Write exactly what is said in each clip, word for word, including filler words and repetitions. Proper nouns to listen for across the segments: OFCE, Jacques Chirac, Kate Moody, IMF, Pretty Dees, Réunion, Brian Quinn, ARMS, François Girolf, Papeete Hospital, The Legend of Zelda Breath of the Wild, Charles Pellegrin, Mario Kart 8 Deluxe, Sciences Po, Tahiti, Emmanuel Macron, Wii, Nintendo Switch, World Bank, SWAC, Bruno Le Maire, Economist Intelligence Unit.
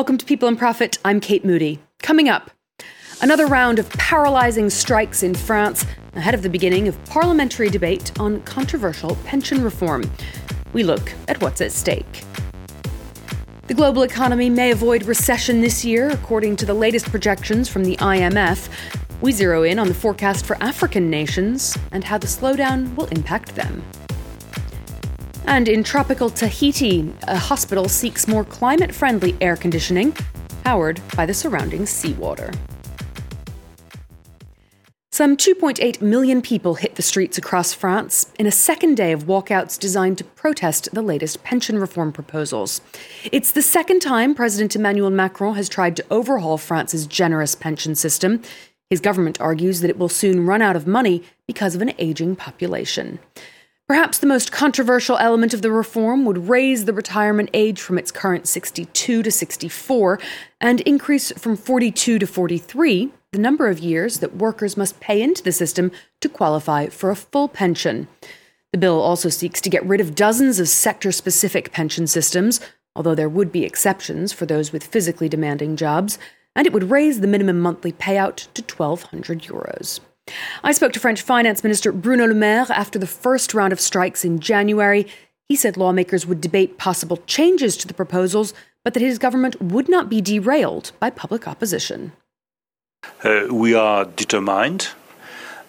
Welcome to People and Profit. I'm Kate Moody. Coming up, another round of paralyzing strikes in France ahead of the beginning of parliamentary debate on controversial pension reform. We look at what's at stake. The global economy may avoid recession this year, according to the latest projections from the I M F. We zero in on the forecast for African nations and how the slowdown will impact them. And in tropical Tahiti, a hospital seeks more climate-friendly air conditioning, powered by the surrounding seawater. Some two point eight million people hit the streets across France in a second day of walkouts designed to protest the latest pension reform proposals. It's the second time President Emmanuel Macron has tried to overhaul France's generous pension system. His government argues that it will soon run out of money because of an aging population. Perhaps the most controversial element of the reform would raise the retirement age from its current sixty-two to sixty-four and increase from forty-two to forty-three the number of years that workers must pay into the system to qualify for a full pension. The bill also seeks to get rid of dozens of sector-specific pension systems, although there would be exceptions for those with physically demanding jobs, and it would raise the minimum monthly payout to twelve hundred euros. I spoke to French Finance Minister Bruno Le Maire after the first round of strikes in January. He said lawmakers would debate possible changes to the proposals, but that his government would not be derailed by public opposition. Uh, we are determined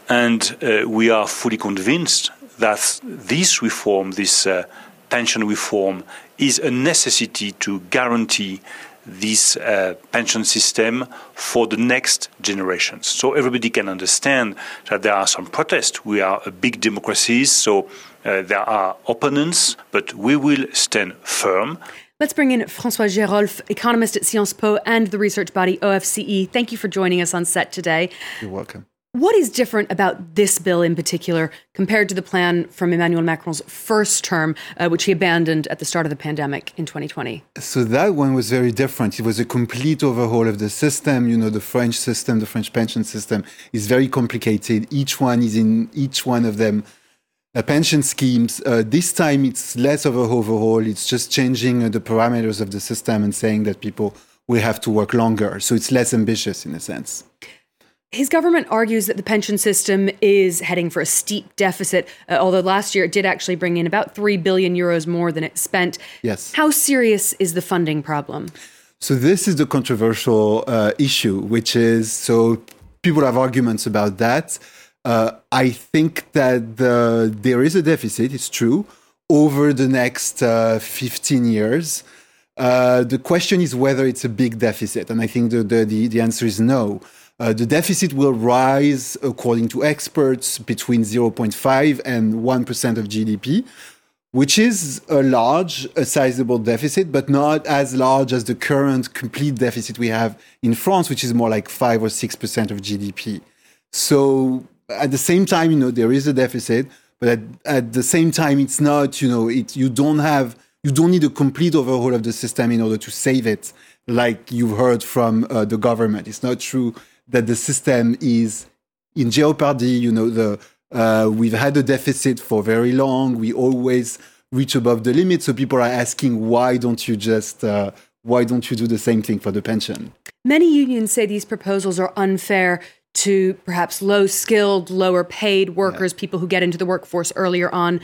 and uh, we are fully convinced that this reform, this uh, pension reform, is a necessity to guarantee this uh, pension system for the next generations. So everybody can understand that there are some protests. We are a big democracy, so uh, there are opponents, but we will stand firm. Let's bring in François Girolf, economist at Sciences Po and the research body O F C E. Thank you for joining us on set today. You're welcome. What is different about this bill in particular compared to the plan from Emmanuel Macron's first term, uh, which he abandoned at the start of the pandemic in twenty twenty? So that one was very different. It was a complete overhaul of the system. You know, the French system, the French pension system is very complicated. Each one is in each one of them. Uh, pension schemes. Uh, this time it's less of a overhaul. It's just changing uh, the parameters of the system and saying that people will have to work longer. So it's less ambitious in a sense. His government argues that the pension system is heading for a steep deficit, uh, although last year it did actually bring in about three billion euros more than it spent. Yes. How serious is the funding problem? So this is the controversial uh, issue, which is, so people have arguments about that. Uh, I think that the, there is a deficit, it's true, over the next uh, fifteen years. Uh, the question is whether it's a big deficit, and I think the the, the, the answer is no. Uh, the deficit will rise, according to experts, between zero point five and one percent of G D P, which is a large, a sizable deficit, but not as large as the current complete deficit we have in France, which is more like five or six percent of G D P. So at the same time, you know, there is a deficit, but at, at the same time, it's not, you know, it, you don't have, you don't need a complete overhaul of the system in order to save it, like you've heard from uh, the government. It's not true that the system is in jeopardy. You know, the uh, we've had a deficit for very long. We always reach above the limit. So people are asking, why don't you just, uh, why don't you do the same thing for the pension? Many unions say these proposals are unfair to perhaps low-skilled, lower-paid workers, yeah. people who get into the workforce earlier on.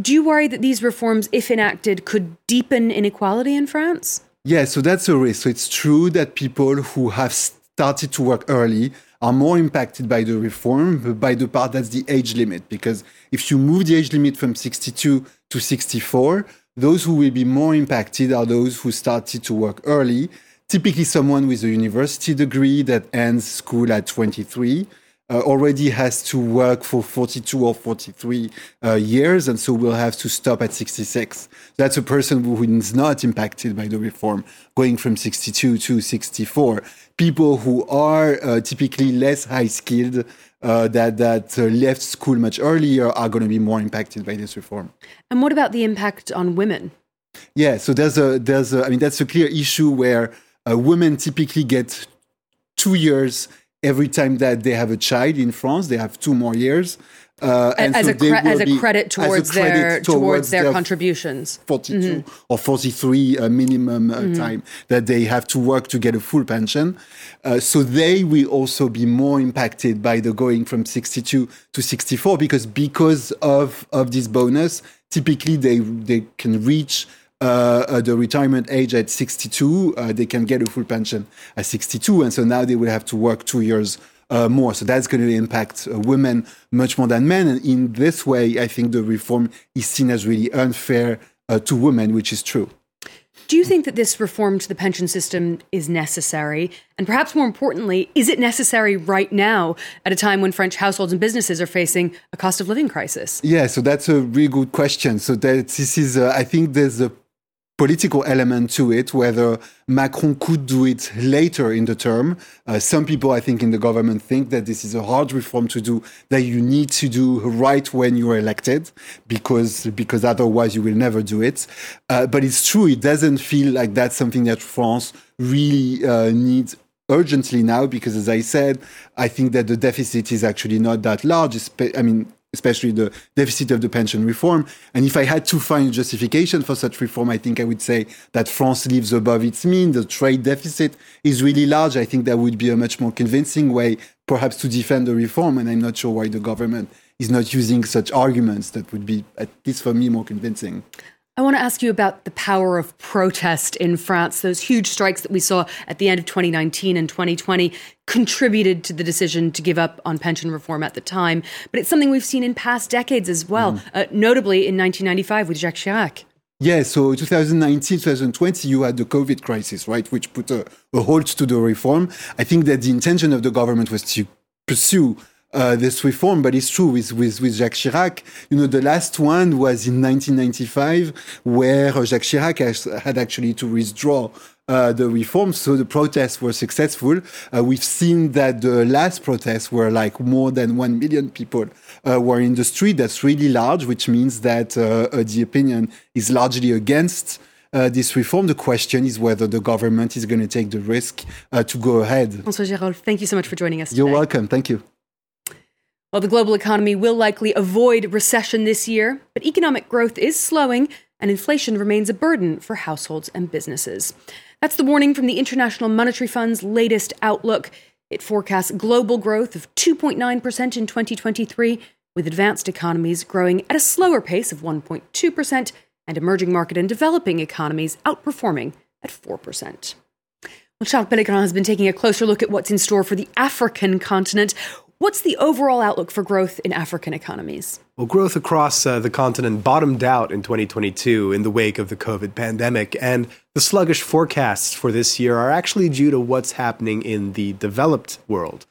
Do you worry that these reforms, if enacted, could deepen inequality in France? Yeah, so that's a risk. So it's true that people who have st- started to work early are more impacted by the reform, but by the part that's the age limit. Because if you move the age limit from sixty-two to sixty-four, those who will be more impacted are those who started to work early, typically someone with a university degree that ends school at twenty-three, uh, already has to work for forty-two or forty-three uh, years, and so will have to stop at sixty-six. That's a person who is not impacted by the reform, going from sixty-two to sixty-four. People who are uh, typically less high-skilled, uh, that, that uh, left school much earlier, are going to be more impacted by this reform. And what about the impact on women? Yeah, so there's a, there's a, I mean, that's a clear issue where uh, women typically get two years every time that they have a child in France. They have two more years. Uh, and as, so a cre- as, a credit towards as a credit their, towards their, their contributions. forty-two mm-hmm. or forty-three uh, minimum uh, mm-hmm. time that they have to work to get a full pension. Uh, so they will also be more impacted by the going from sixty-two to sixty-four because because of, of this bonus, typically they they can reach uh, uh, the retirement age at sixty-two. Uh, they can get a full pension at sixty-two. And so now they will have to work two years Uh, more. So that's going to impact uh, women much more than men. And in this way, I think the reform is seen as really unfair uh, to women, which is true. Do you think that this reform to the pension system is necessary? And perhaps more importantly, is it necessary right now at a time when French households and businesses are facing a cost of living crisis? Yeah, so that's a really good question. So that this is, uh, I think there's a political element to it, whether Macron could do it later in the term. Uh, some people, I think, in the government think that this is a hard reform to do, that you need to do right when you are elected, because because otherwise you will never do it. Uh, but it's true, it doesn't feel like that's something that France really uh, needs urgently now, because as I said, I think that the deficit is actually not that large. I mean, especially the deficit of the pension reform. And if I had to find justification for such reform, I think I would say that France lives above its mean. The trade deficit is really large. I think that would be a much more convincing way, perhaps, to defend the reform. And I'm not sure why the government is not using such arguments. That would be, at least for me, more convincing. I want to ask you about the power of protest in France. Those huge strikes that we saw at the end of twenty nineteen and twenty twenty contributed to the decision to give up on pension reform at the time. But it's something we've seen in past decades as well, mm. uh, notably in nineteen ninety-five with Jacques Chirac. Yeah, so twenty nineteen, twenty twenty, you had the COVID crisis, right, which put a, a halt to the reform. I think that the intention of the government was to pursue Uh, this reform, but it's true with, with, with Jacques Chirac. You know, the last one was in nineteen ninety-five, where Jacques Chirac has, had actually to withdraw uh, the reform, so the protests were successful. Uh, we've seen that the last protests were like more than one million people uh, were in the street. That's really large, which means that uh, uh, the opinion is largely against Uh, this reform. The question is whether the government is going to take the risk uh, to go ahead. François Girolf, thank you so much for joining us today. You're welcome. Thank you. Well, the global economy will likely avoid recession this year, but economic growth is slowing and inflation remains a burden for households and businesses. That's the warning from the International Monetary Fund's latest outlook. It forecasts global growth of two point nine percent in twenty twenty-three, with advanced economies growing at a slower pace of one point two percent and emerging market and developing economies outperforming at four percent. Well, Charles Pellegrin has been taking a closer look at what's in store for the African continent. What's the overall outlook for growth in African economies? Well, growth across uh, the continent bottomed out in twenty twenty-two in the wake of the COVID pandemic, and the sluggish forecasts for this year are actually due to what's happening in the developed world.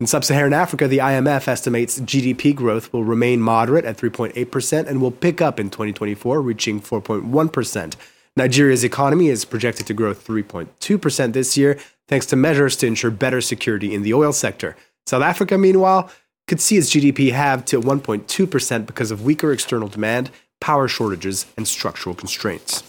In sub-Saharan Africa, the I M F estimates G D P growth will remain moderate at three point eight percent and will pick up in twenty twenty-four, reaching four point one percent. Nigeria's economy is projected to grow three point two percent this year, thanks to measures to ensure better security in the oil sector. South Africa, meanwhile, could see its G D P halve to one point two percent because of weaker external demand, power shortages, and structural constraints.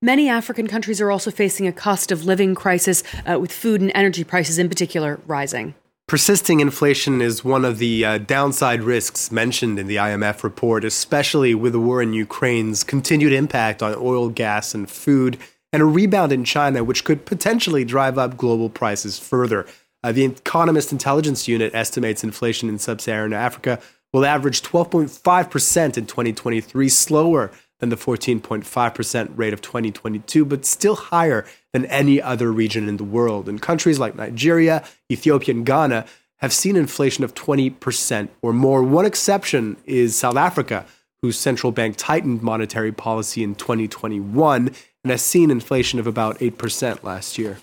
Many African countries are also facing a cost of living crisis, uh, with food and energy prices in particular rising. Persisting inflation is one of the uh, downside risks mentioned in the I M F report, especially with the war in Ukraine's continued impact on oil, gas, and food, and a rebound in China, which could potentially drive up global prices further. Uh, the Economist Intelligence Unit estimates inflation in sub-Saharan Africa will average twelve point five percent in twenty twenty-three, slower than the fourteen point five percent rate of twenty twenty-two, but still higher than any other region in the world. And countries like Nigeria, Ethiopia, and Ghana have seen inflation of twenty percent or more. One exception is South Africa, whose central bank tightened monetary policy in twenty twenty-one and has seen inflation of about eight percent last year.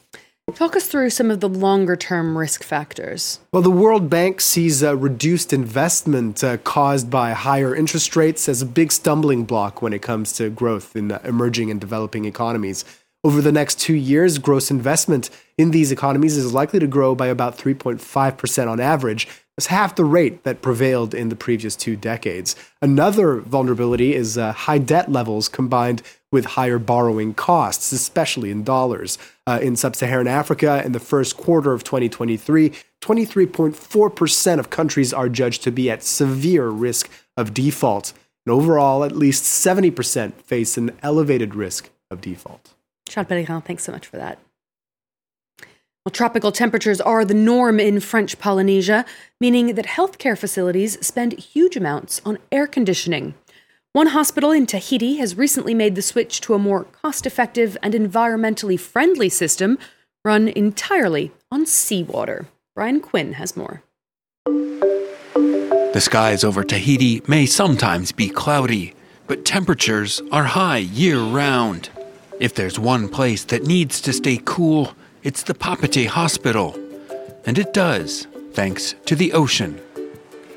Talk us through some of the longer-term risk factors. Well, the World Bank sees uh, reduced investment uh, caused by higher interest rates as a big stumbling block when it comes to growth in the emerging and developing economies. Over the next two years, gross investment in these economies is likely to grow by about three point five percent on average. That's half the rate that prevailed in the previous two decades. Another vulnerability is uh, high debt levels combined with higher borrowing costs, especially in dollars. uh, in sub-Saharan Africa in the first quarter of twenty twenty-three, twenty-three point four percent of countries are judged to be at severe risk of default. And overall, at least seventy percent face an elevated risk of default. Charles Pellegrin, thanks so much for that. Well, tropical temperatures are the norm in French Polynesia, meaning that healthcare facilities spend huge amounts on air conditioning. One hospital in Tahiti has recently made the switch to a more cost-effective and environmentally friendly system run entirely on seawater. Brian Quinn has more. The skies over Tahiti may sometimes be cloudy, but temperatures are high year-round. If there's one place that needs to stay cool, it's the Papeete Hospital. And it does, thanks to the ocean.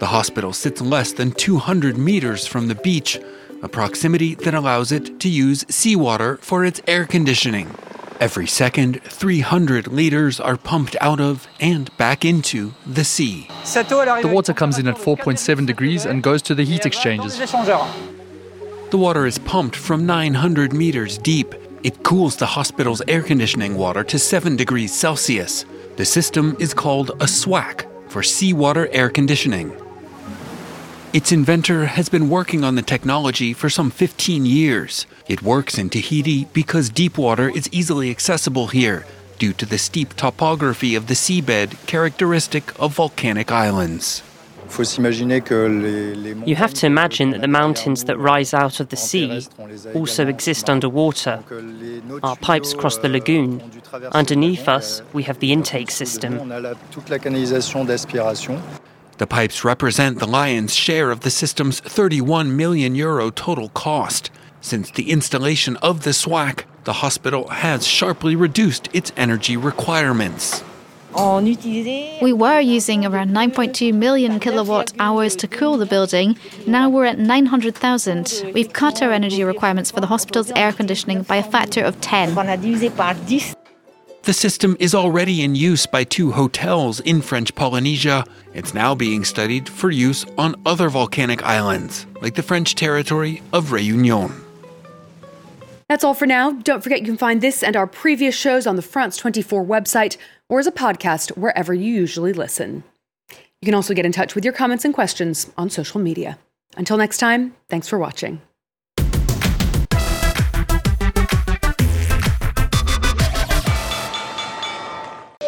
The hospital sits less than two hundred meters from the beach, a proximity that allows it to use seawater for its air conditioning. Every second, three hundred liters are pumped out of and back into the sea. The water comes in at four point seven degrees and goes to the heat exchangers. The water is pumped from nine hundred meters deep. It cools the hospital's air conditioning water to seven degrees Celsius. The system is called a SWAC, for seawater air conditioning. Its inventor has been working on the technology for some fifteen years. It works in Tahiti because deep water is easily accessible here due to the steep topography of the seabed characteristic of volcanic islands. You have to imagine that the mountains that rise out of the sea also exist underwater. Our pipes cross the lagoon. Underneath us, we have the intake system. The pipes represent the lion's share of the system's thirty-one million euro total cost. Since the installation of the SWAC, the hospital has sharply reduced its energy requirements. We were using around nine point two million kilowatt hours to cool the building. Now we're at nine hundred thousand. We've cut our energy requirements for the hospital's air conditioning by a factor of ten. The system is already in use by two hotels in French Polynesia. It's now being studied for use on other volcanic islands, like the French territory of Réunion. That's all for now. Don't forget you can find this and our previous shows on the France twenty-four website or as a podcast wherever you usually listen. You can also get in touch with your comments and questions on social media. Until next time, thanks for watching.